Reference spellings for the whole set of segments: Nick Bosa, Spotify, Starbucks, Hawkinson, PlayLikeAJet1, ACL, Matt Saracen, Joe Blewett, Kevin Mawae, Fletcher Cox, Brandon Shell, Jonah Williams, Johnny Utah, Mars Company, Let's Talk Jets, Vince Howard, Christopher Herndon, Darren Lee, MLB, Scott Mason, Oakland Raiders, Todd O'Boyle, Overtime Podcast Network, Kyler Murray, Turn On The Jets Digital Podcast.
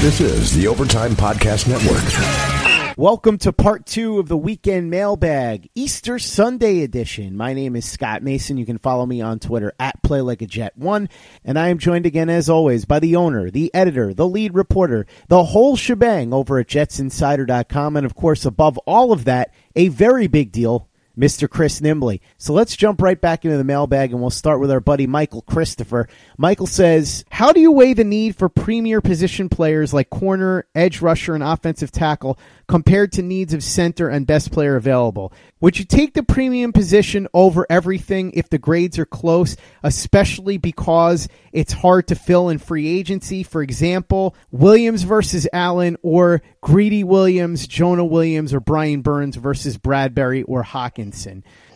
This is the Overtime Podcast Network. Welcome to part two of the Weekend Mailbag, Easter Sunday edition. My name is Scott Mason. You can follow me on Twitter at PlayLikeAJet1. And I am joined again, as always, by the owner, the editor, the lead reporter, the whole shebang over at jetsinsider.com. And, of course, above all of that, a very big deal, Mr. Chris Nimbley. So let's jump right back into the mailbag, and we'll start with our buddy Michael Christopher. Michael says, how do you weigh the need for premier position players like corner, edge rusher, and offensive tackle compared to needs of center and best player available? Would you take the premium position over everything if the grades are close, especially because it's hard to fill in free agency? For example, Williams versus Allen, or Greedy Williams, Jonah Williams, or Brian Burns versus Bradbury or Hawkinson.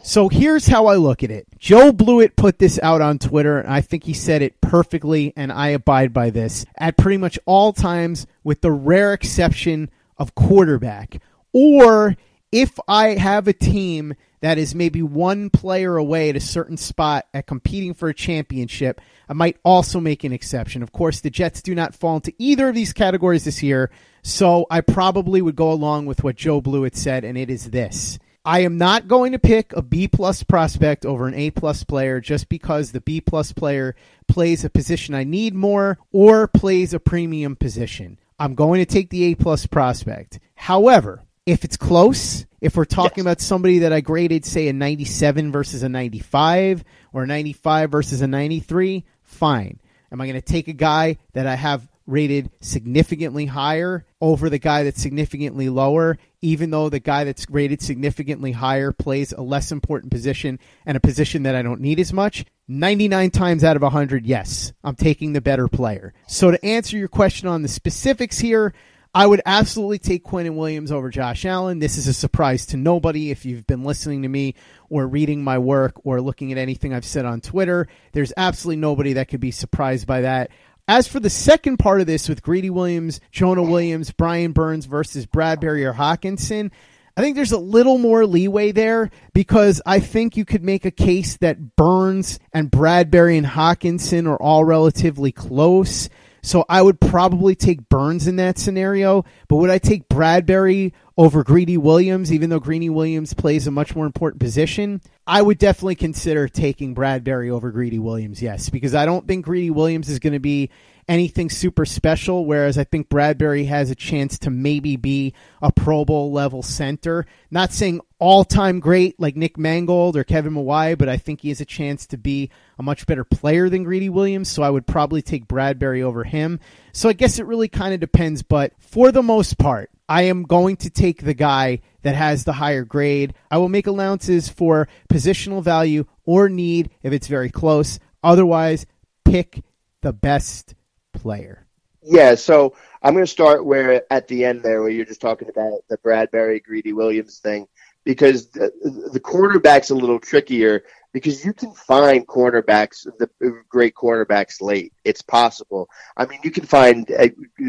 So here's how I look at it. Joe Blewett put this out on Twitter, and I think he said it perfectly, and I abide by this at pretty much all times, with the rare exception of quarterback. Or if I have a team that is maybe one player away at a certain spot at competing for a championship, I might also make an exception. Of course, the Jets do not fall into either of these categories this year, so I probably would go along with what Joe Blewett said, and it is this. I am not going to pick a B-plus prospect over an A-plus player just because the B-plus player plays a position I need more or plays a premium position. I'm going to take the A-plus prospect. However, if it's close, if we're talking about somebody that I graded, say, a 97 versus a 95 or a 95 versus a 93, fine. Am I going to take a guy that I have rated significantly higher over the guy that's significantly lower, even though the guy that's rated significantly higher plays a less important position and a position that I don't need as much? 99 times out of 100, yes, I'm taking the better player. So to answer your question on the specifics here, I would absolutely take Quinnen Williams over Josh Allen. This is a surprise to nobody if you've been listening to me or reading my work or looking at anything I've said on Twitter. There's absolutely nobody that could be surprised by that. As for the second part of this with Greedy Williams, Jonah Williams, Brian Burns versus Bradbury or Hawkinson, I think there's a little more leeway there because I think you could make a case that Burns and Bradbury and Hawkinson are all relatively close. So I would probably take Burns in that scenario. But would I take Bradbury over Greedy Williams, even though Greedy Williams plays a much more important position? I would definitely consider taking Bradbury over Greedy Williams, yes, because I don't think Greedy Williams is going to be anything super special, whereas I think Bradbury has a chance to maybe be a Pro Bowl level center. Not saying all-time great like Nick Mangold or Kevin Mawae, but I think he has a chance to be a much better player than Greedy Williams, so I would probably take Bradbury over him. So I guess it really kind of depends, but for the most part, I am going to take the guy that has the higher grade. I will make allowances for positional value or need if it's very close. Otherwise, pick the best player. Yeah, so I'm going to start where at the end there where you're just talking about the Bradbury, Greedy Williams thing, because the cornerback's a little trickier because you can find cornerbacks, the great cornerbacks late. It's possible. I mean, you can find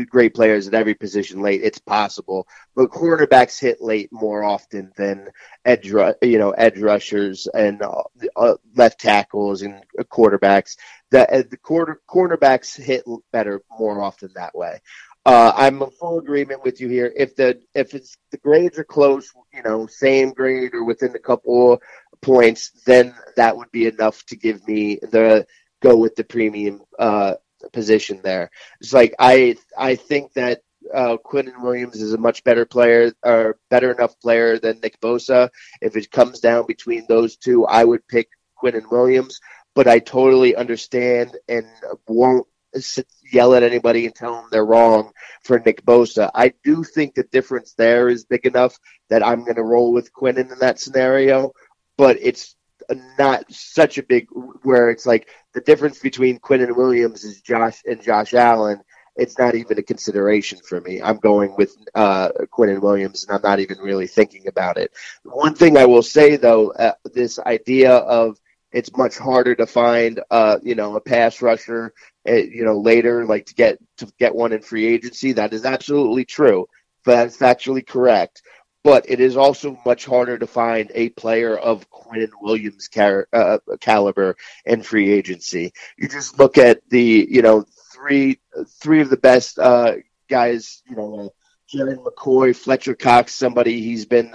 great players at every position late. It's possible. But cornerbacks hit late more often than edge rushers and left tackles and quarterbacks. The cornerbacks hit better more often that way. I'm in full agreement with you here. If it's the grades are close, same grade or within a couple points, then that would be enough to give me the go with the premium position there. It's like I think that Quinnen Williams is a much better player or better enough player than Nick Bosa. If it comes down between those two, I would pick Quinnen Williams, but I totally understand and won't yell at anybody and tell them they're wrong for Nick Bosa. I do think the difference there is big enough that I'm going to roll with Quinnen in that scenario, but it's not such a big where it's like the difference between Quinnen Williams is Josh Allen. It's not even a consideration for me. I'm going with Quinnen Williams, and I'm not even really thinking about it. One thing I will say, though, this idea of it's much harder to find, a pass rusher, later, like to get one in free agency. That is absolutely true. That's factually correct. But it is also much harder to find a player of Quinnen Williams' caliber in free agency. You just look at the three of the best guys, you know, Jalen McCoy, Fletcher Cox, somebody he's been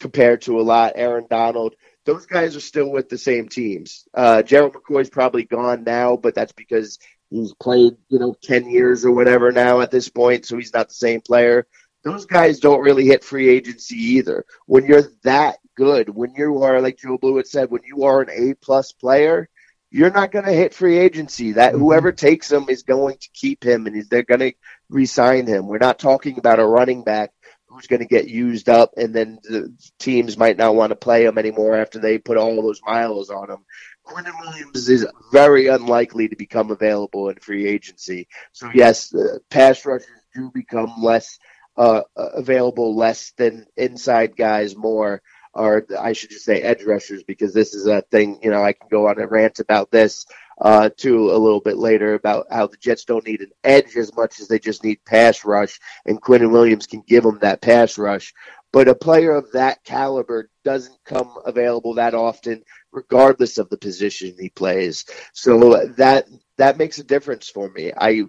compared to a lot, Aaron Donald. Those guys are still with the same teams. Gerald McCoy's probably gone now, but that's because he's played, 10 years or whatever now at this point, so he's not the same player. Those guys don't really hit free agency either. When you're that good, when you are, like Joe Blewett said, when you are an A-plus player, you're not going to hit free agency. That whoever takes him is going to keep him, and they're going to re-sign him. We're not talking about a running back who's going to get used up, and then the teams might not want to play him anymore after they put all those miles on him. Quinnen Williams is very unlikely to become available in free agency. So, yes, pass rushers do become less available, less than inside guys more, or I should just say edge rushers, because this is a thing, I can go on a rant about this too a little bit later about how the Jets don't need an edge as much as they just need pass rush, and Quinnen Williams can give them that pass rush. But a player of that caliber doesn't come available that often, regardless of the position he plays. So that makes a difference for me. If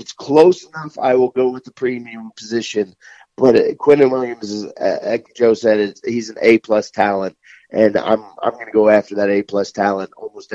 it's close enough, I will go with the premium position. But Quinnen Williams, is, like Joe said, he's an A-plus talent, and I'm going to go after that A-plus talent almost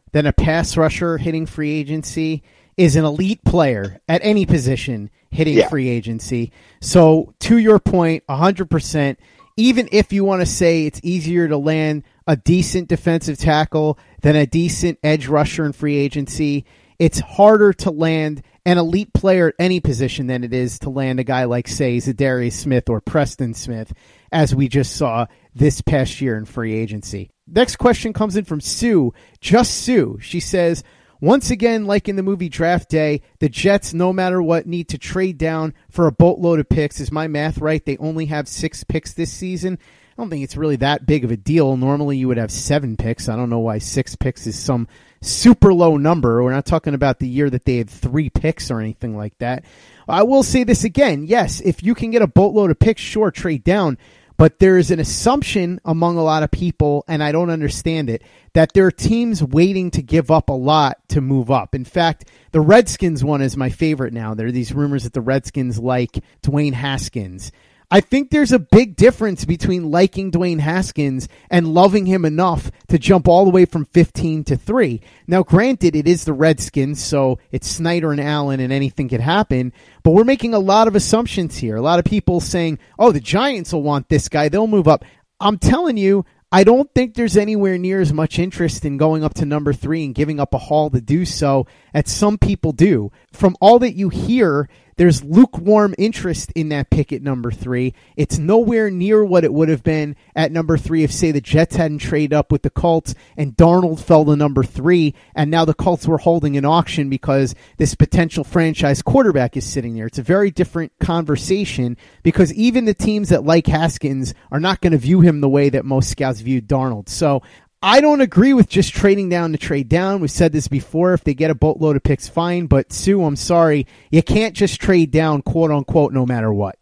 than a pass rusher hitting free agency is an elite player at any position hitting free agency. So to your point, 100%, even if you want to say it's easier to land a decent defensive tackle than a decent edge rusher in free agency, it's harder to land an elite player at any position than it is to land a guy like, say, Zadarius Smith or Preston Smith, as we just saw this past year in free agency. Next question comes in from Sue, just Sue. She says, once again, like in the movie Draft Day, the Jets, no matter what, need to trade down for a boatload of picks. Is my math right? They only have 6 picks this season. I don't think it's really that big of a deal. Normally you would have 7 picks. I don't know why 6 picks is some super low number. We're not talking about the year that they had 3 picks or anything like that. I will say this again. Yes, if you can get a boatload of picks, sure, trade down. But there is an assumption among a lot of people, and I don't understand it, that there are teams waiting to give up a lot to move up. In fact, the Redskins one is my favorite now. There are these rumors that the Redskins like Dwayne Haskins. I think there's a big difference between liking Dwayne Haskins and loving him enough to jump all the way from 15 to 3. Now, granted, it is the Redskins, so it's Snyder and Allen and anything could happen. But we're making a lot of assumptions here. A lot of people saying, oh, the Giants will want this guy. They'll move up. I'm telling you, I don't think there's anywhere near as much interest in going up to number 3 and giving up a haul to do so as some people do. From all that you hear, there's lukewarm interest in that pick at number 3. It's nowhere near what it would have been at number 3 if, say, the Jets hadn't traded up with the Colts and Darnold fell to number 3, and now the Colts were holding an auction because this potential franchise quarterback is sitting there. It's a very different conversation because even the teams that like Haskins are not going to view him the way that most scouts viewed Darnold. So I don't agree with just trading down to trade down. We've said this before. If they get a boatload of picks, fine. But, Sue, I'm sorry. You can't just trade down, quote-unquote, no matter what.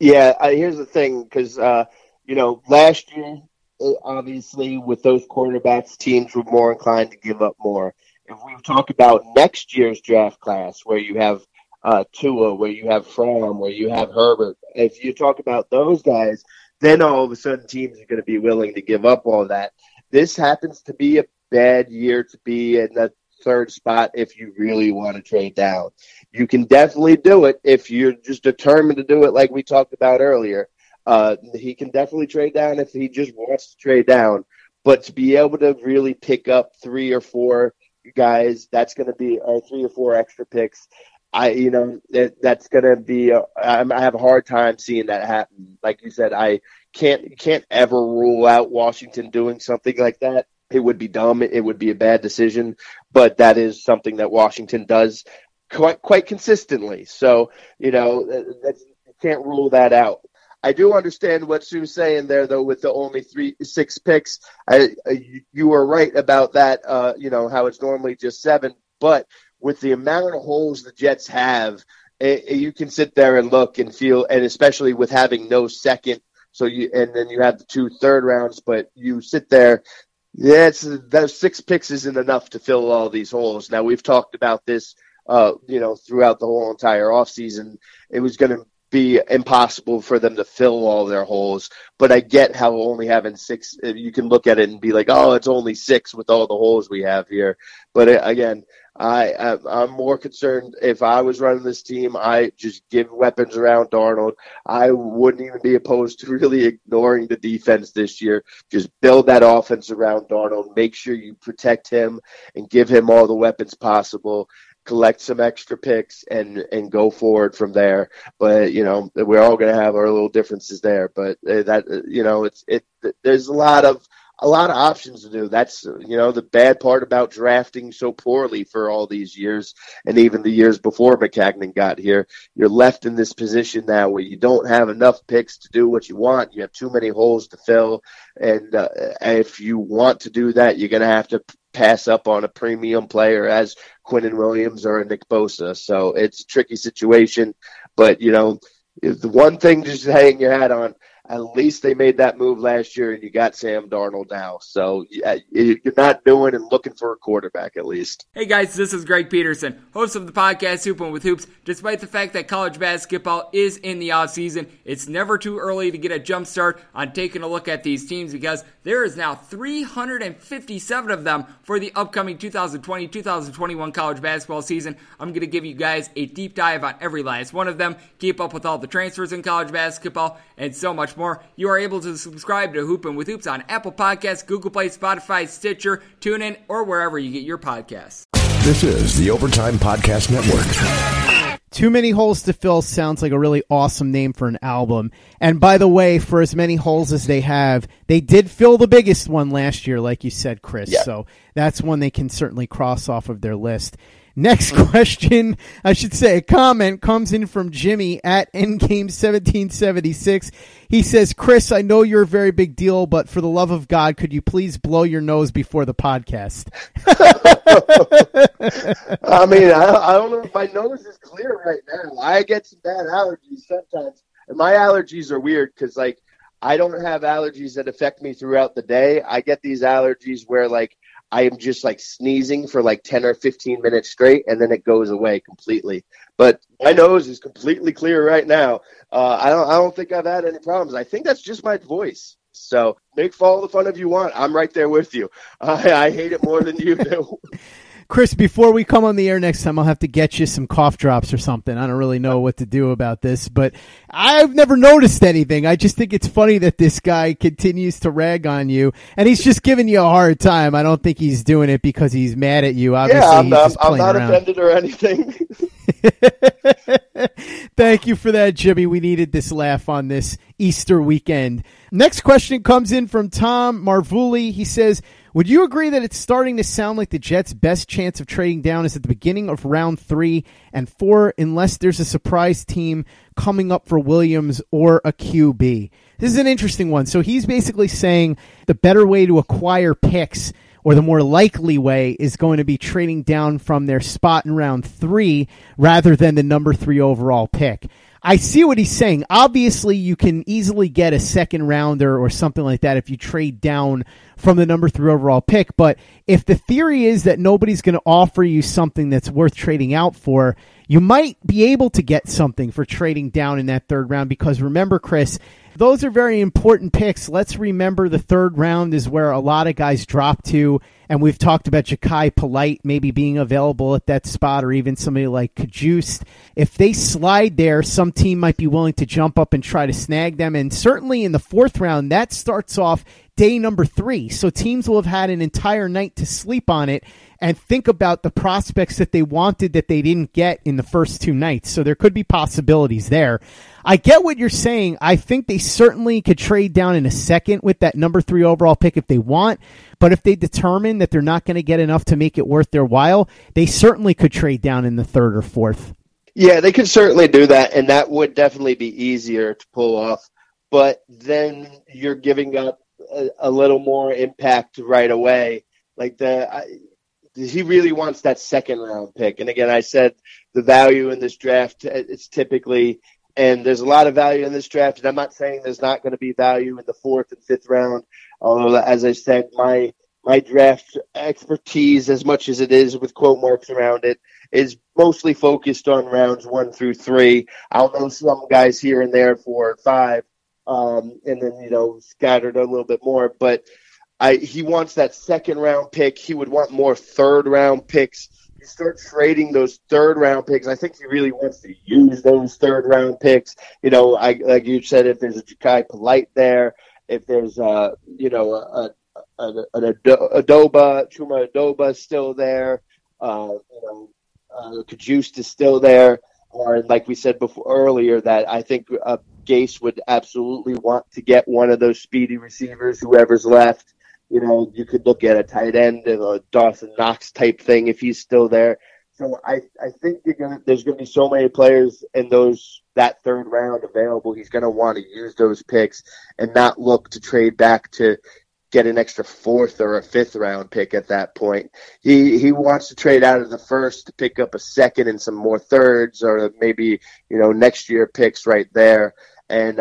Yeah, here's the thing, because, last year, obviously, with those quarterbacks, teams were more inclined to give up more. If we talk about next year's draft class, where you have Tua, where you have Fromm, where you have Herbert, if you talk about those guys, then all of a sudden teams are going to be willing to give up all that. This happens to be a bad year to be in the third spot if you really want to trade down. You can definitely do it if you're just determined to do it like we talked about earlier. He can definitely trade down if he just wants to trade down. But to be able to really pick up three or four guys, that's going to be three or four extra picks. That's going to be I have a hard time seeing that happen. Like you said, I can't ever rule out Washington doing something like that. It would be dumb. It would be a bad decision, but that is something that Washington does quite consistently. So, you can't rule that out. I do understand what Sue's saying there, though, with the only six picks. You were right about that, how it's normally just seven. But with the amount of holes the Jets have, you can sit there and look and feel, and especially with having no second, and then you have the 2 third rounds, but you sit there. Yeah, those six picks isn't enough to fill all these holes. Now, we've talked about this, throughout the whole entire offseason. It was going to be impossible for them to fill all their holes. But I get how only having six, you can look at it and be like, oh, it's only six with all the holes we have here. But again, I'm more concerned if I was running this team, I just give weapons around Darnold. I wouldn't even be opposed to really ignoring the defense this year. Just build that offense around Darnold. Make sure you protect him and give him all the weapons possible. Collect some extra picks and go forward from there. But, we're all going to have our little differences there. But there's a lot of options to do. That's, the bad part about drafting so poorly for all these years and even the years before McCagnon got here. You're left in this position now where you don't have enough picks to do what you want. You have too many holes to fill. And if you want to do that, you're going to have to pass up on a premium player as Quinnen Williams or a Nick Bosa. So it's a tricky situation. But, the one thing just hang your hat on, at least they made that move last year, and you got Sam Darnold now. So you're not doing and looking for a quarterback, at least. Hey, guys, this is Greg Peterson, host of the podcast Hoopin' with Hoops. Despite the fact that college basketball is in the offseason, it's never too early to get a jump start on taking a look at these teams because there is now 357 of them for the upcoming 2020-2021 college basketball season. I'm going to give you guys a deep dive on every last one of them, keep up with all the transfers in college basketball, and so much more. You are able to subscribe to Hoopin' with Hoops on Apple Podcasts, Google Play, Spotify, Stitcher, TuneIn, or wherever you get your podcasts. This is the Overtime Podcast Network. Too Many Holes to Fill sounds like a really awesome name for an album. And by the way, for as many holes as they have, they did fill the biggest one last year, like you said, Chris. Yeah. So that's one they can certainly cross off of their list. Next question, I should say a comment, comes in from Jimmy at Endgame1776. He says, Chris, I know you're a very big deal, but for the love of God, could you please blow your nose before the podcast? I mean, I don't know if my nose is clear right now. I get some bad allergies sometimes. And my allergies are weird because, I don't have allergies that affect me throughout the day. I get these allergies where, I am just sneezing for 10 or 15 minutes straight, and then it goes away completely. But my nose is completely clear right now. I don't think I've had any problems. I think that's just my voice. So make all the fun of you want. I'm right there with you. I hate it more than you do. Chris, before we come on the air next time, I'll have to get you some cough drops or something. I don't really know what to do about this, but I've never noticed anything. I just think it's funny that this guy continues to rag on you, and he's just giving you a hard time. I don't think he's doing it because he's mad at you. Obviously, yeah, I'm not offended or anything. Thank you for that, Jimmy. We needed this laugh on this Easter weekend. Next question comes in from Tom Marvuli. He says, would you agree that it's starting to sound like the Jets' best chance of trading down is at the beginning of round 3 and 4, unless there's a surprise team coming up for Williams or a QB? This is an interesting one. So he's basically saying the better way to acquire picks, or the more likely way, is going to be trading down from their spot in round 3 rather than the number 3 overall pick. I see what he's saying. Obviously, you can easily get a second rounder or something like that if you trade down from the number 3 overall pick. But if the theory is that nobody's going to offer you something that's worth trading out for, you might be able to get something for trading down in that third round. Because remember, Chris, those are very important picks. Let's remember the third round is where a lot of guys drop to. And we've talked about Jachai Polite maybe being available at that spot, or even somebody like Kajust. If they slide there, some team might be willing to jump up and try to snag them. And certainly in the fourth round, that starts off day number 3. So teams will have had an entire night to sleep on it and think about the prospects that they wanted that they didn't get in the first 2 nights. So there could be possibilities there. I get what you're saying. I think they certainly could trade down in a second with that number 3 overall pick if they want. But if they determine that they're not going to get enough to make it worth their while, they certainly could trade down in the 3rd or 4th. Yeah, they could certainly do that, and that would definitely be easier to pull off. But then you're giving up a little more impact right away. Like he really wants that second round pick. And again, I said the value in this draft, it's typically, and there's a lot of value in this draft, and I'm not saying there's not going to be value in the 4th and 5th round. Although, as I said, my draft expertise, as much as it is with quote marks around it, is mostly focused on rounds 1 through 3. I'll know some guys here and there, 4 or 5, and then, scattered a little bit more. But he wants that second round pick. He would want more 3rd round picks. You start trading those 3rd round picks. I think he really wants to use those 3rd round picks. Like you said, if there's a Jachai Polite there, if there's Chuma Edoga still there, Kajust is still there, or like we said earlier, that I think Gase would absolutely want to get one of those speedy receivers, whoever's left. You could look at a tight end and a Dawson Knox type thing if he's still there. So I think there's going to be so many players in that 3rd round available. He's going to want to use those picks and not look to trade back to get an extra 4th or a 5th round pick at that point. He wants to trade out of the 1st to pick up a 2nd and some more 3rds, or maybe next year picks right there. And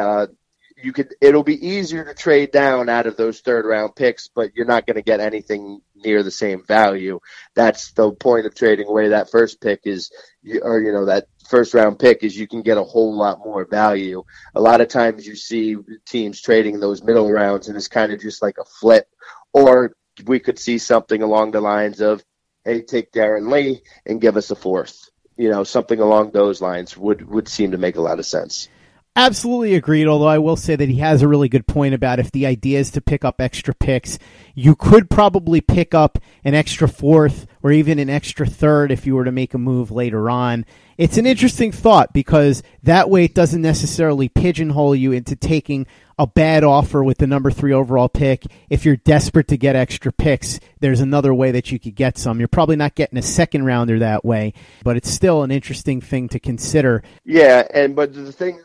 it'll be easier to trade down out of those 3rd round picks, but you're not going to get anything near the same value. That's the point of trading away that 1st pick is, that 1st round pick is you can get a whole lot more value. A lot of times you see teams trading those middle rounds and it's kind of just like a flip, or we could see something along the lines of, hey, take Darren Lee and give us a 4th, something along those lines would seem to make a lot of sense. Absolutely agreed, although I will say that he has a really good point about if the idea is to pick up extra picks, you could probably pick up an extra 4th or even an extra 3rd if you were to make a move later on. It's an interesting thought because that way it doesn't necessarily pigeonhole you into taking a bad offer with the number 3 overall pick. If you're desperate to get extra picks, there's another way that you could get some. You're probably not getting a 2nd rounder that way, but it's still an interesting thing to consider. Yeah, but the thing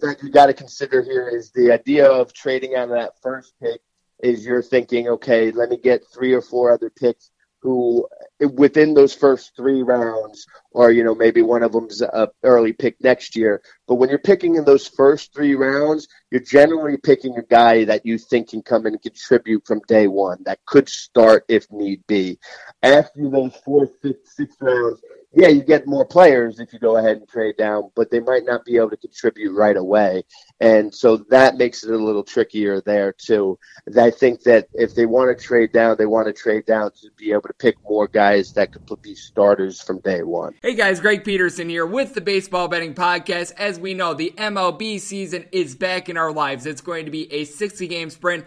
that you got to consider here is the idea of trading out of that 1st pick is you're thinking, okay, let me get 3 or 4 other picks who within those first 3 rounds, or maybe one of them's an early pick next year. But when you're picking in those first 3 rounds, you're generally picking a guy that you think can come and contribute from day one, that could start if need be. After those 4th, 5th, 6th rounds, yeah, you get more players if you go ahead and trade down, but they might not be able to contribute right away. And so that makes it a little trickier there, too. I think that if they want to trade down, they want to trade down to be able to pick more guys that could be starters from day one. Hey, guys, Greg Peterson here with the Baseball Betting Podcast. As we know, the MLB season is back in our lives. It's going to be a 60-game sprint,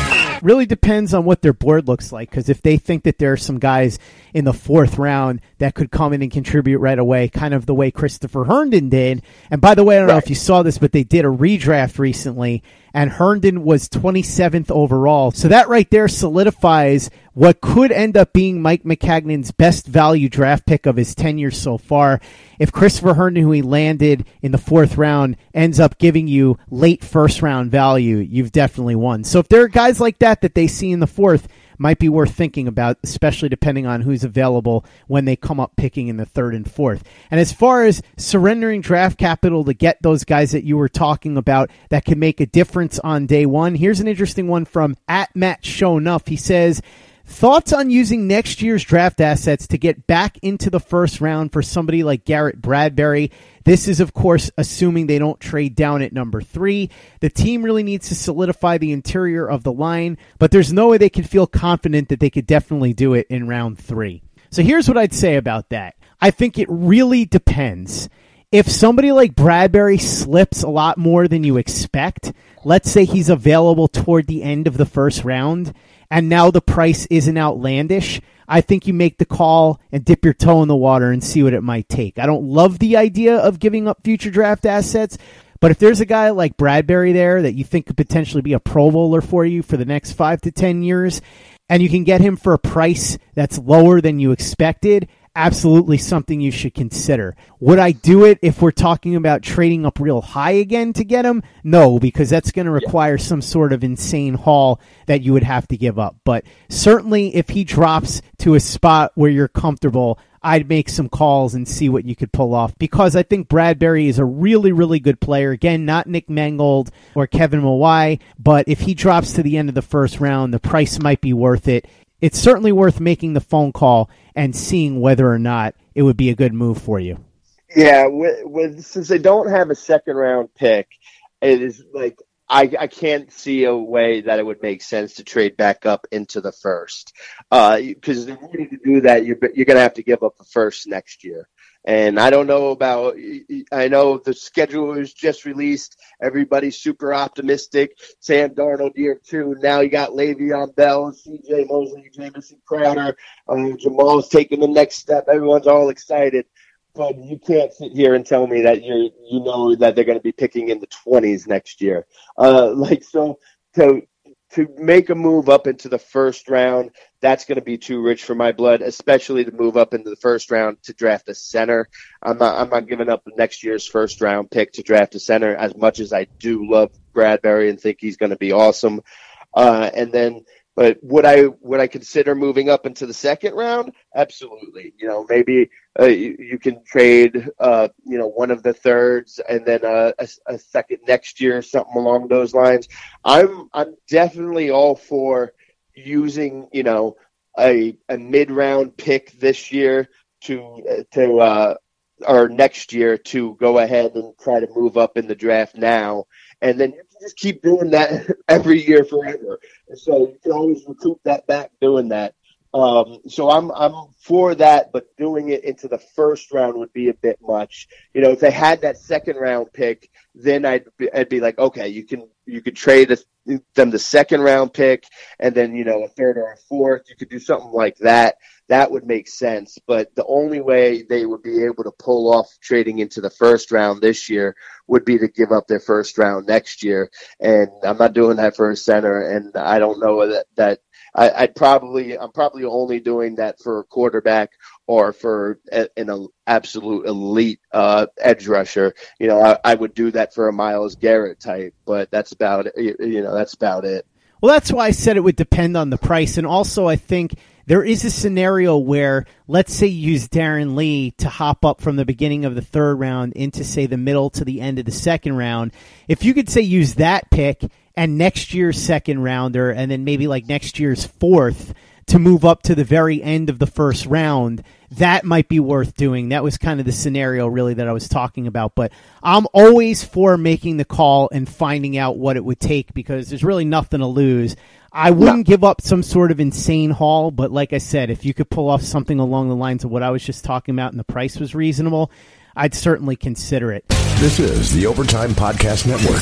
Really depends on what their board looks like, because if they think that there are some guys in the 4th round that could come in and contribute right away, kind of the way Christopher Herndon did. And by the way, I don't know if you saw this, but they did a redraft recently, and Herndon was 27th overall. So that right there solidifies what could end up being Mike Macagnan's best value draft pick of his tenure so far. If Christopher Herndon, who he landed in the fourth round, ends up giving you late first round value, you've definitely won. So if there are guys like that that they see in the fourth, might be worth thinking about, especially depending on who's available when they come up picking in the third and fourth. And as far as surrendering draft capital to get those guys that you were talking about that can make a difference on day one, here's an interesting one from @MattShownuff. He says, thoughts on using next year's draft assets to get back into the first round for somebody like Garrett Bradbury? This is, of course, assuming they don't trade down at number 3. The team really needs to solidify the interior of the line, but there's no way they can feel confident that they could definitely do it in round 3. So here's what I'd say about that. I think it really depends. If somebody like Bradbury slips a lot more than you expect, let's say he's available toward the end of the first round, and now the price isn't outlandish, I think you make the call and dip your toe in the water and see what it might take. I don't love the idea of giving up future draft assets, but if there's a guy like Bradbury there that you think could potentially be a Pro Bowler for you for the next 5 to 10 years, and you can get him for a price that's lower than you expected, absolutely something you should consider. Would I do it if we're talking about trading up real high again to get him? No, because that's going to require some sort of insane haul that you would have to give up. But certainly if he drops to a spot where you're comfortable, I'd make some calls and see what you could pull off, because I think Bradbury is a really, really good player. Again, not Nick Mangold or Kevin Mawae, but if he drops to the end of the first round, the price might be worth it. It's certainly worth making the phone call and seeing whether or not it would be a good move for you. Yeah, since they don't have a second-round pick, it is like I can't see a way that it would make sense to trade back up into the first. Because in order to do that, you're going to have to give up the first next year. And I don't know about – I know the schedule was just released. Everybody's super optimistic. Sam Darnold, year 2. Now you got Le'Veon Bell, C.J. Mosley, Jamison Crowder. Jamal's taking the next step. Everyone's all excited. But you can't sit here and tell me that you know that they're going to be picking in the 20s next year. To make a move up into the first round, that's going to be too rich for my blood, especially to move up into the first round to draft a center. I'm not giving up next year's first round pick to draft a center, as much as I do love Bradbury and think he's going to be awesome. But would I consider moving up into the second round? Absolutely. You know, maybe you can trade, one of the thirds and then a second next year, something along those lines. I'm definitely all for using, a mid-round pick this year or next year to go ahead and try to move up in the draft now. And then you can just keep doing that every year forever. And so you can always recoup that back doing that. So I'm for that, but doing it into the first round would be a bit much. If they had that second round pick, then I'd be like, okay, you could trade them the second round pick and then, a third or a fourth. You could do something like that. That would make sense. But the only way they would be able to pull off trading into the first round this year would be to give up their first round next year. And I'm not doing that for a center. And I don't know that I'm probably only doing that for a quarterback or for an absolute elite edge rusher. I would do that for a Myles Garrett type, but that's about it. That's about it. Well, that's why I said it would depend on the price. And also I think there is a scenario where, let's say you use Darren Lee to hop up from the beginning of the third round into, say, the middle to the end of the second round. If you could, say, use that pick and next year's second rounder and then maybe like next year's fourth to move up to the very end of the first round, that might be worth doing. That was kind of the scenario really that I was talking about. But I'm always for making the call and finding out what it would take, because there's really nothing to lose. I wouldn't give up some sort of insane haul, but like I said, if you could pull off something along the lines of what I was just talking about and the price was reasonable, I'd certainly consider it. This is the Overtime Podcast Network.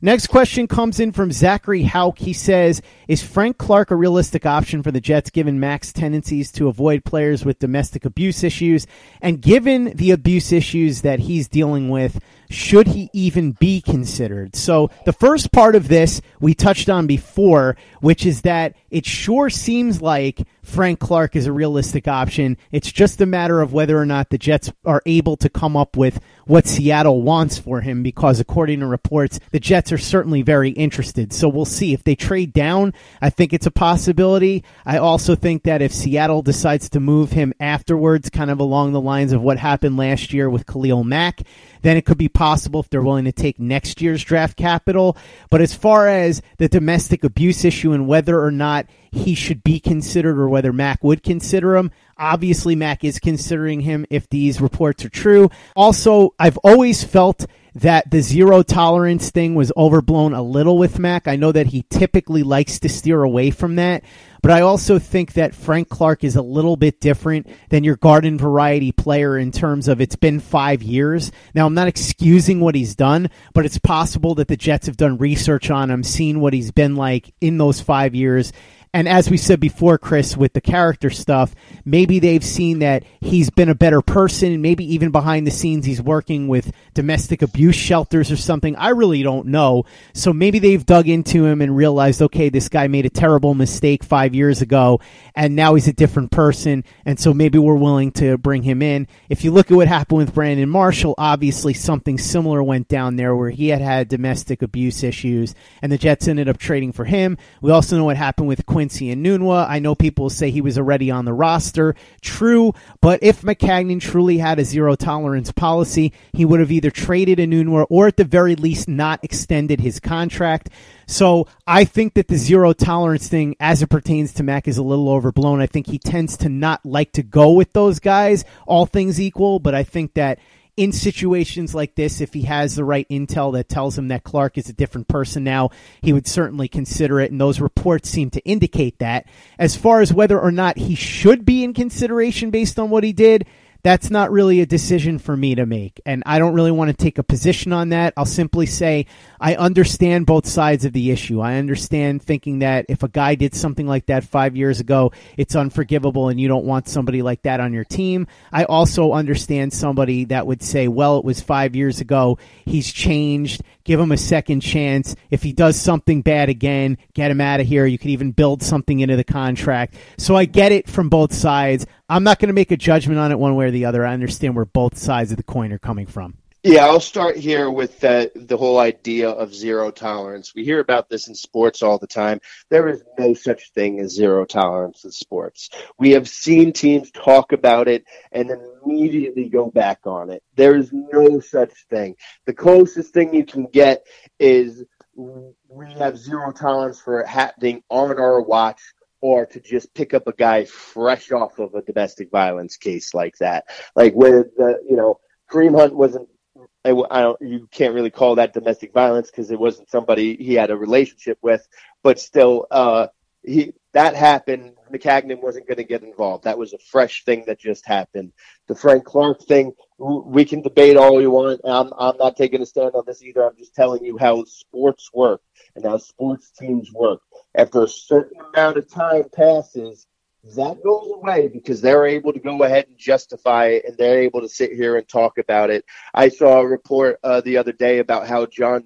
Next question comes in from Zachary Hauk. He says, is Frank Clark a realistic option for the Jets given Mack's tendencies to avoid players with domestic abuse issues and given the abuse issues that he's dealing with Should he even be considered? So the first part of this we touched on before, which is that it sure seems like Frank Clark is a realistic option. It's just a matter of whether or not the Jets are able to come up with what Seattle wants for him, because according to reports, the Jets are certainly very interested. So we'll see. If they trade down, I think it's a possibility. I also think that if Seattle decides to move him afterwards, kind of along the lines of what happened last year with Khalil Mack, then it could be possible if they're willing to take next year's draft capital. But as far as the domestic abuse issue and whether or not he should be considered or whether Mack would consider him, obviously Mack is considering him if these reports are true. Also, I've always felt that the zero tolerance thing was overblown a little with Mack. I know that he typically likes to steer away from that, but I also think that Frank Clark is a little bit different than your garden variety player in terms of it's been 5 years. Now, I'm not excusing what he's done, but it's possible that the Jets have done research on him, seen what he's been like in those 5 years. And as we said before, Chris, with the character stuff, maybe they've seen that he's been a better person, and maybe even behind the scenes he's working with domestic abuse shelters or something. I really don't know. So maybe they've dug into him and realized, okay, this guy made a terrible mistake 5 years ago, and now he's a different person, and so maybe we're willing to bring him in. If you look at what happened with Brandon Marshall, obviously something similar went down there where he had domestic abuse issues, and the Jets ended up trading for him. We also know what happened with Quincy and Nunwa. I know people say he was already on the roster. True, but if McCagnon truly had a zero-tolerance policy, he would have either traded a Nunwa or at the very least not extended his contract. So I think that the zero-tolerance thing as it pertains to Mack is a little overblown. I think he tends to not like to go with those guys, all things equal, but I think that in situations like this, if he has the right intel that tells him that Clark is a different person now, he would certainly consider it, and those reports seem to indicate that. As far as whether or not he should be in consideration based on what he did, that's not really a decision for me to make, and I don't really want to take a position on that. I'll simply say I understand both sides of the issue. I understand thinking that if a guy did something like that 5 years ago, it's unforgivable and you don't want somebody like that on your team. I also understand somebody that would say, well, it was 5 years ago. He's changed. Give him a second chance. If he does something bad again, get him out of here. You could even build something into the contract. So I get it from both sides. I'm not going to make a judgment on it one way or the other. I understand where both sides of the coin are coming from. Yeah, I'll start here with the whole idea of zero tolerance. We hear about this in sports all the time. There is no such thing as zero tolerance in sports. We have seen teams talk about it and then immediately go back on it. There is no such thing. The closest thing you can get is we have zero tolerance for it happening on our watch, or to just pick up a guy fresh off of a domestic violence case like that. Like whether Kareem Hunt wasn't, you can't really call that domestic violence because it wasn't somebody he had a relationship with, but still, that happened. McCagnon wasn't going to get involved. That was a fresh thing that just happened. The Frank Clark thing, we can debate all we want. I'm not taking a stand on this either. I'm just telling you how sports work and how sports teams work. After a certain amount of time passes, that goes away because they're able to go ahead and justify it, and they're able to sit here and talk about it. I saw a report the other day about how John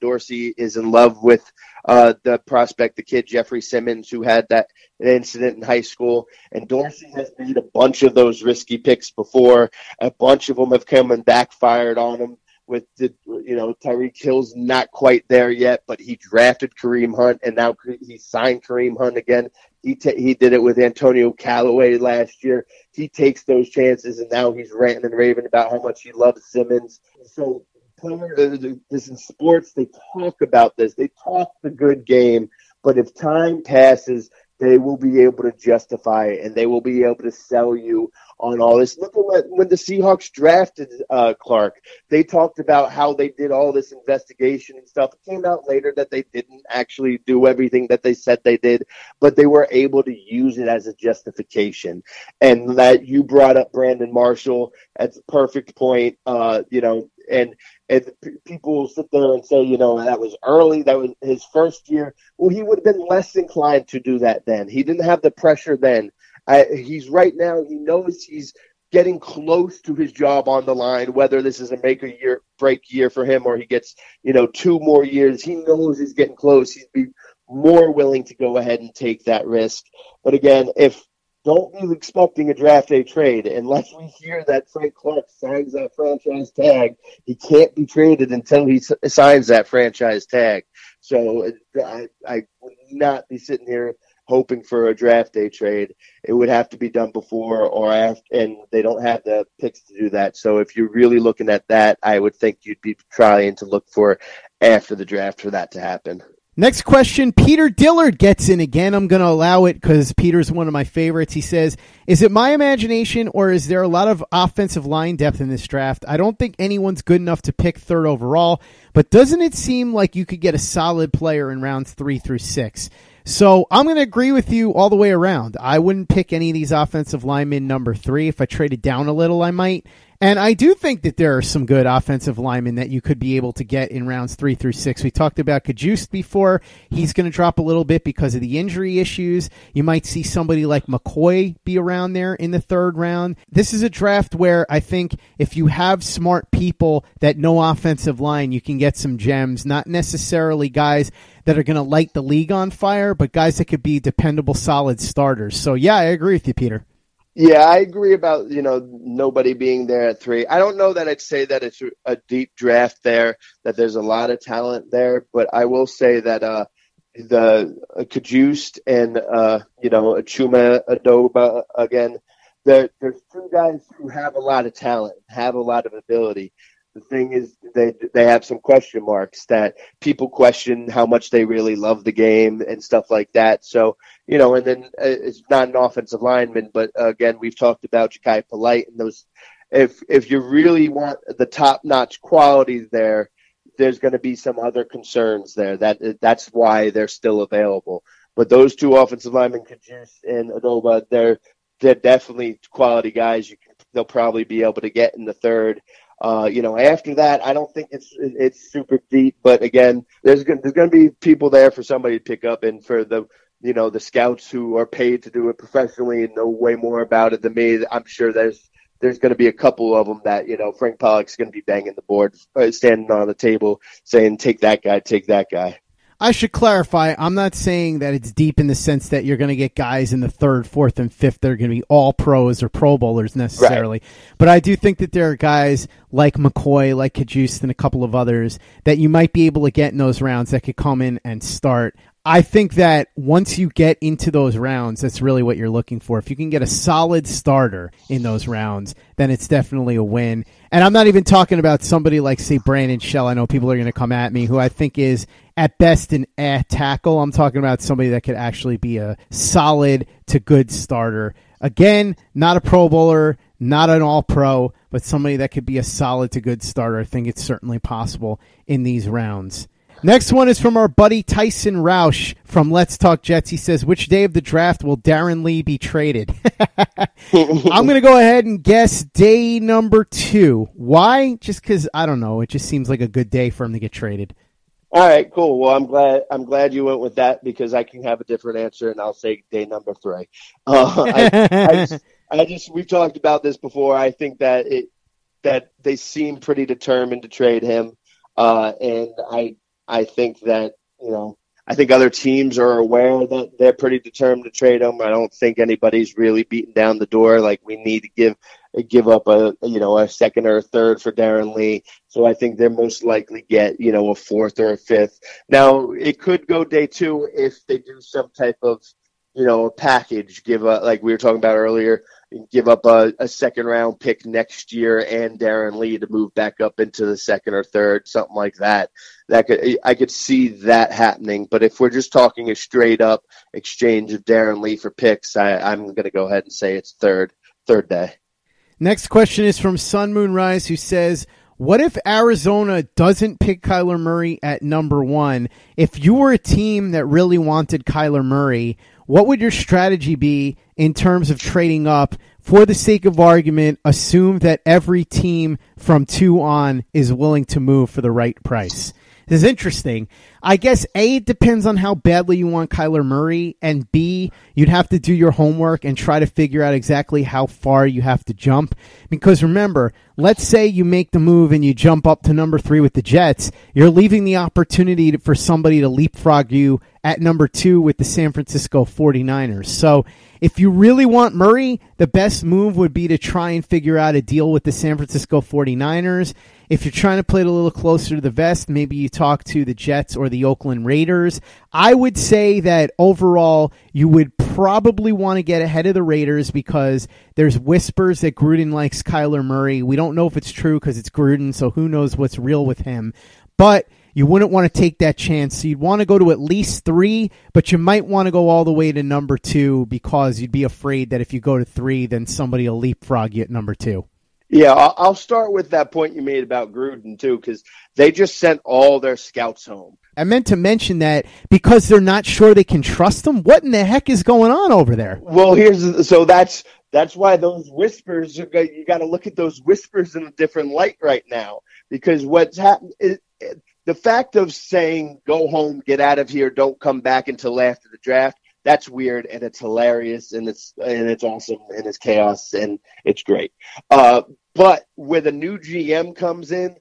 Dorsey is in love with the prospect, the kid Jeffrey Simmons, who had that incident in high school. And Dorsey has made a bunch of those risky picks before. A bunch of them have come and backfired on him. With Tyreek Hill's not quite there yet, but he drafted Kareem Hunt, and now he signed Kareem Hunt again. He did it with Antonio Callaway last year. He takes those chances, and now he's ranting and raving about how much he loves Simmons. So players in sports, they talk about this. They talk the good game, but if time passes, they will be able to justify it, and they will be able to sell you on all this. Look at when the Seahawks drafted Clark. They talked about how they did all this investigation and stuff. It came out later that they didn't actually do everything that they said they did, but they were able to use it as a justification. And that you brought up Brandon Marshall. That's a perfect point. And people sit there and say, that was early. That was his first year. Well, he would have been less inclined to do that then. He didn't have the pressure then. He's right now. He knows he's getting close to his job on the line, whether this is a make or year break year for him or he gets, you know, two more years. He knows he's getting close. He'd be more willing to go ahead and take that risk. But again, don't be expecting a draft day trade. Unless we hear that Frank Clark signs that franchise tag, he can't be traded until he signs that franchise tag. So I would not be sitting here hoping for a draft day trade. It would have to be done before or after, and they don't have the picks to do that. So if you're really looking at that, I would think you'd be trying to look for after the draft for that to happen. Next question, Peter Dillard gets in again. I'm going to allow it because Peter's one of my favorites. He says, is it my imagination or is there a lot of offensive line depth in this draft? I don't think anyone's good enough to pick third overall, but doesn't it seem like you could get a solid player in rounds 3 through 6? So I'm going to agree with you all the way around. I wouldn't pick any of these offensive linemen number 3. If I traded down a little, I might. And I do think that there are some good offensive linemen that you could be able to get in rounds 3 through 6. We talked about Kajust before. He's going to drop a little bit because of the injury issues. You might see somebody like McCoy be around there in the 3rd round. This is a draft where I think if you have smart people that know offensive line, you can get some gems, not necessarily guys that are going to light the league on fire, but guys that could be dependable, solid starters. So, yeah, I agree with you, Peter. Yeah, I agree about, nobody being there at 3. I don't know that I'd say that it's a deep draft there, that there's a lot of talent there, but I will say that the Kajust and, Chuma Edoga, again, there's two guys who have a lot of talent, have a lot of ability. The thing is they have some question marks that people question how much they really love the game and stuff like that. So, and then it's not an offensive lineman, but again, we've talked about Jachai Polite and those. If you really want the top-notch quality there, there's going to be some other concerns there. That's why they're still available. But those two offensive linemen, Kajust and Edoga, they're definitely quality guys. They'll probably be able to get in the 3rd. After that, I don't think it's super deep. But again, there's going to be people there for somebody to pick up, and for the the scouts who are paid to do it professionally and know way more about it than me. I'm sure there's going to be a couple of them that Frank Pollock's going to be banging the board, standing on the table saying, "Take that guy, take that guy." I should clarify, I'm not saying that it's deep in the sense that you're going to get guys in the 3rd, 4th, and 5th that are going to be all pros or pro bowlers necessarily. Right. But I do think that there are guys like McCoy, like Kajust, and a couple of others that you might be able to get in those rounds that could come in and start. I think that once you get into those rounds, that's really what you're looking for. If you can get a solid starter in those rounds, then it's definitely a win. And I'm not even talking about somebody like, say, Brandon Shell. I know people are going to come at me, who I think is at best an tackle. I'm talking about somebody that could actually be a solid to good starter. Again, not a Pro Bowler, not an All-Pro, but somebody that could be a solid to good starter. I think it's certainly possible in these rounds. Next one is from our buddy Tyson Roush from Let's Talk Jets. He says, which day of the draft will Darren Lee be traded? I'm going to go ahead and guess day number 2. Why? Just because, I don't know, it just seems like a good day for him to get traded. All right, cool. Well, I'm glad you went with that, because I can have a different answer, and I'll say day number 3. We've talked about this before. I think that that they seem pretty determined to trade him, and I think that, I think other teams are aware that they're pretty determined to trade him. I don't think anybody's really beating down the door like we need to give up a 2nd or a 3rd for Darren Lee. So I think they're most likely get, a 4th or a 5th. Now, it could go day 2 if they do some type of, a package, give up, like we were talking about earlier, give up a 2nd round pick next year and Darren Lee to move back up into the 2nd or 3rd, something like that. I could see that happening. But if we're just talking a straight up exchange of Darren Lee for picks, I'm going to go ahead and say it's third day. Next question is from Sun Moonrise, who says, what if Arizona doesn't pick Kyler Murray at number 1? If you were a team that really wanted Kyler Murray, what would your strategy be in terms of trading up? For the sake of argument, assume that every team from 2 on is willing to move for the right price. This is interesting. I guess A, it depends on how badly you want Kyler Murray, and B, you'd have to do your homework and try to figure out exactly how far you have to jump. Because remember, let's say you make the move and you jump up to number 3 with the Jets. You're leaving the opportunity for somebody to leapfrog you at number 2 with the San Francisco 49ers. So if you really want Murray, the best move would be to try and figure out a deal with the San Francisco 49ers. If you're trying to play it a little closer to the vest, maybe you talk to the Jets or the Oakland Raiders. I would say that overall, you would probably want to get ahead of the Raiders because there's whispers that Gruden likes Kyler Murray. We don't know if it's true because it's Gruden, so who knows what's real with him. But you wouldn't want to take that chance. So you'd want to go to at least 3, but you might want to go all the way to number 2 because you'd be afraid that if you go to 3, then somebody will leapfrog you at number 2. Yeah, I'll start with that point you made about Gruden, too, because they just sent all their scouts home. I meant to mention that because they're not sure they can trust him. What in the heck is going on over there? Well, that's why those whispers, you got to look at those whispers in a different light right now, because what's happened is the fact of saying, go home, get out of here, don't come back until after the draft, that's weird, and it's hilarious, and it's awesome, and it's chaos, and it's great. But with a new GM comes in,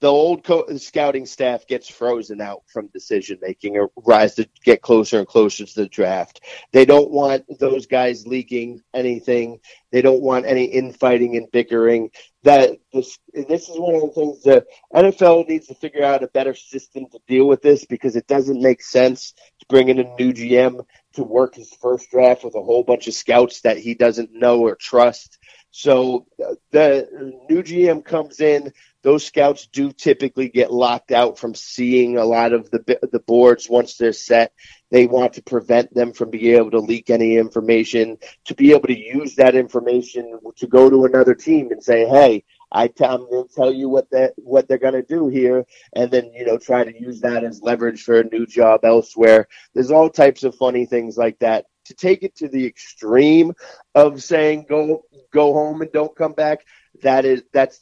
the old scouting staff gets frozen out from decision-making or rise to get closer and closer to the draft. They don't want those guys leaking anything. They don't want any infighting and bickering. This is one of the things that NFL needs to figure out a better system to deal with this, because it doesn't make sense to bring in a new GM to work his first draft with a whole bunch of scouts that he doesn't know or trust. So the new GM comes in. Those scouts do typically get locked out from seeing a lot of the boards once they're set. They want to prevent them from being able to leak any information, to be able to use that information to go to another team and say, hey, I'm going to tell you what they're going to do here, and then try to use that as leverage for a new job elsewhere. There's all types of funny things like that. To take it to the extreme of saying go home and don't come back, that's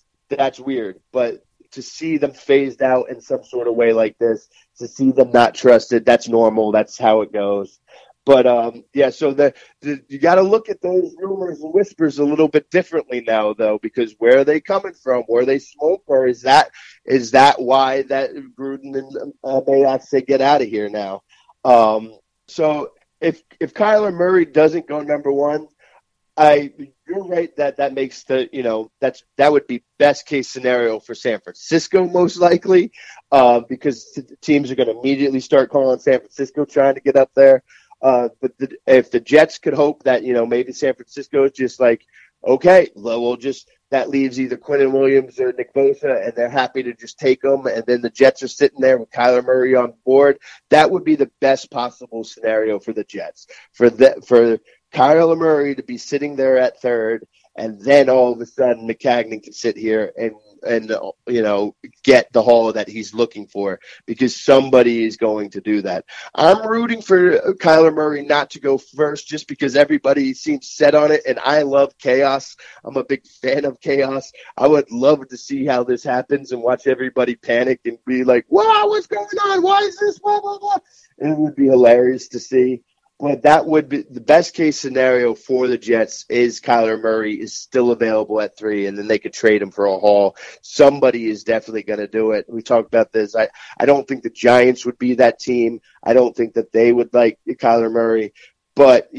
weird. But to see them phased out in some sort of way like this, to see them not trusted, that's normal. That's how it goes. But, so you got to look at those rumors and whispers a little bit differently now, though, because where are they coming from? Were they smoke, or is that why that Gruden and may not say get out of here now? So if Kyler Murray doesn't go number 1, you're right that makes that would be best case scenario for San Francisco, most likely, because teams are going to immediately start calling San Francisco trying to get up there. But if the Jets could hope that, maybe San Francisco is just like, okay, we'll just, that leaves either Quinnen Williams or Nick Bosa, and they're happy to just take them. And then the Jets are sitting there with Kyler Murray on board. That would be the best possible scenario for the Jets, for Kyler Murray to be sitting there at 3rd. And then all of a sudden McCagnon can sit here and get the haul that he's looking for, because somebody is going to do that. I'm rooting for Kyler Murray not to go first, just because everybody seems set on it, and I love chaos. I'm a big fan of chaos. I would love to see how this happens and watch everybody panic and be like, wow, what's going on? Why is this? Blah, blah, blah. And it would be hilarious to see. But that would be the best case scenario for the Jets, is Kyler Murray is still available at 3, and then they could trade him for a haul. Somebody is definitely going to do it. We talked about this. I don't think the Giants would be that team. I don't think that they would like Kyler Murray. But,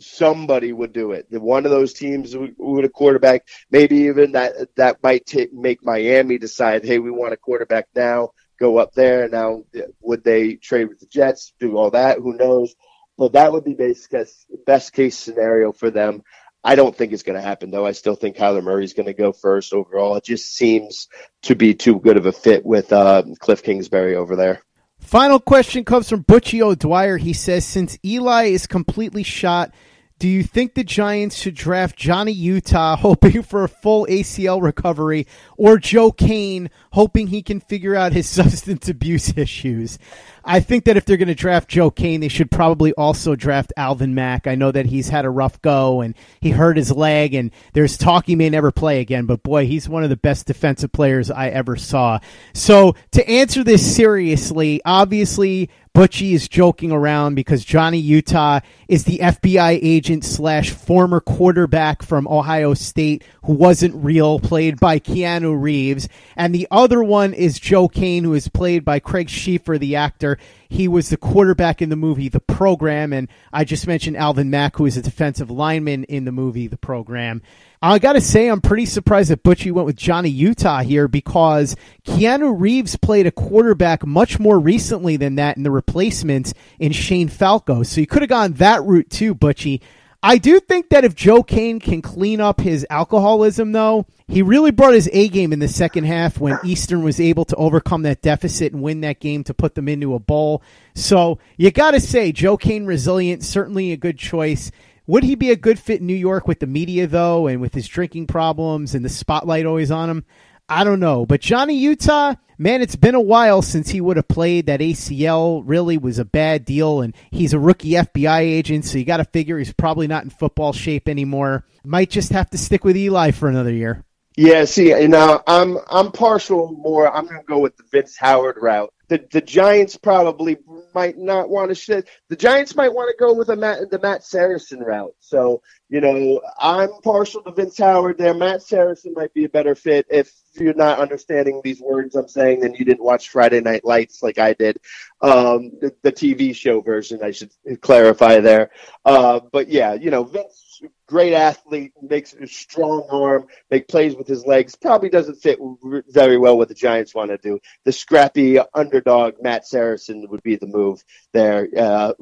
somebody would do it. One of those teams with a quarterback, maybe even that might make Miami decide, hey, we want a quarterback now, go up there. Now, would they trade with the Jets, do all that? Who knows? Well, that would be best case scenario for them. I don't think it's going to happen, though. I still think Kyler Murray's going to go first overall. It just seems to be too good of a fit with Cliff Kingsbury over there. Final question comes from Butchie O'Dwyer. He says, since Eli is completely shot, Do you think the Giants should draft Johnny Utah, hoping for a full ACL recovery, or Joe Kane, hoping he can figure out his substance abuse issues? I think that if they're going to draft Joe Kane, they should probably also draft Alvin Mack. I know that he's had a rough go, and he hurt his leg, and there's talk he may never play again, but boy, he's one of the best defensive players I ever saw. So to answer this seriously, obviously Butchie is joking around because Johnny Utah is the FBI agent / former quarterback from Ohio State who wasn't real, played by Keanu Reeves. And the other one is Joe Kane, who is played by Craig Schieffer, the actor. He was the quarterback in the movie The Program, and I just mentioned Alvin Mack, who is a defensive lineman in the movie The Program. I got to say, I'm pretty surprised that Butchie went with Johnny Utah here because Keanu Reeves played a quarterback much more recently than that in The Replacements in Shane Falco. So you could have gone that route too, Butchie. I do think that if Joe Kane can clean up his alcoholism, though, he really brought his A game in the second half when Eastern was able to overcome that deficit and win that game to put them into a bowl. So you got to say, Joe Kane resilient, certainly a good choice. Would he be a good fit in New York with the media, though, and with his drinking problems and the spotlight always on him? I don't know. But Johnny Utah, man, it's been a while since he would have played. That ACL really was a bad deal, and he's a rookie FBI agent, so you got to figure he's probably not in football shape anymore. Might just have to stick with Eli for another year. Yeah, see, you know, I'm partial more. I'm going to go with the Vince Howard route. The Giants probably might not want to shit. The Giants might want to go with the Matt Saracen route. So, you know, I'm partial to Vince Howard there. Matt Saracen might be a better fit. If you're not understanding these words I'm saying, then you didn't watch Friday Night Lights like I did. The TV show version, I should clarify there. But, yeah, you know, Vince, great athlete, makes a strong arm, make plays with his legs, probably doesn't fit very well what the Giants want to do. The scrappy underdog Matt Saracen would be the move there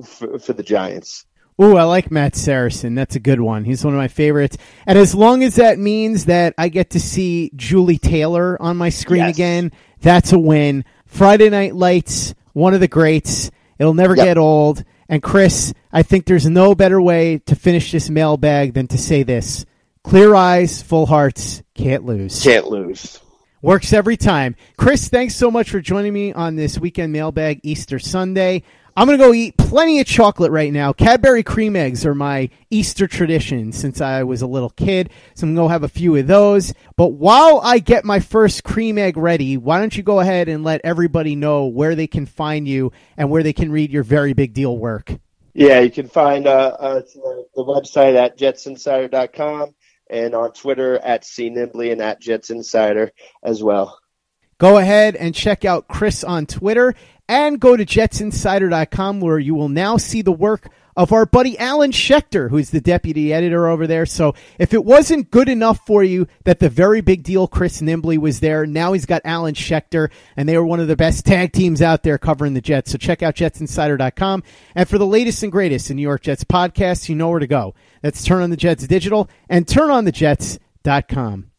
for the Giants. Ooh, I like Matt Saracen. That's a good one. He's one of my favorites. And as long as that means that I get to see Julie Taylor on my screen again, that's a win. Friday Night Lights, one of the greats. It'll never get old. And Chris, I think there's no better way to finish this mailbag than to say this. Clear eyes, full hearts, can't lose. Can't lose. Works every time. Chris, thanks so much for joining me on this weekend mailbag Easter Sunday. I'm going to go eat plenty of chocolate right now. Cadbury cream eggs are my Easter tradition since I was a little kid, so I'm going to have a few of those. But while I get my first cream egg ready, why don't you go ahead and let everybody know where they can find you and where they can read your very big deal work? Yeah, you can find the website at jetsinsider.com and on Twitter at cnibley and at jetsinsider as well. Go ahead and check out Chris on Twitter. And go to jetsinsider.com where you will now see the work of our buddy Alan Schechter, who is the deputy editor over there. So if it wasn't good enough for you that the very big deal Chris Nimbley was there, now he's got Alan Schechter, and they are one of the best tag teams out there covering the Jets. So check out jetsinsider.com. And for the latest and greatest in New York Jets podcasts, you know where to go. That's Turn on the Jets Digital and turnonthejets.com.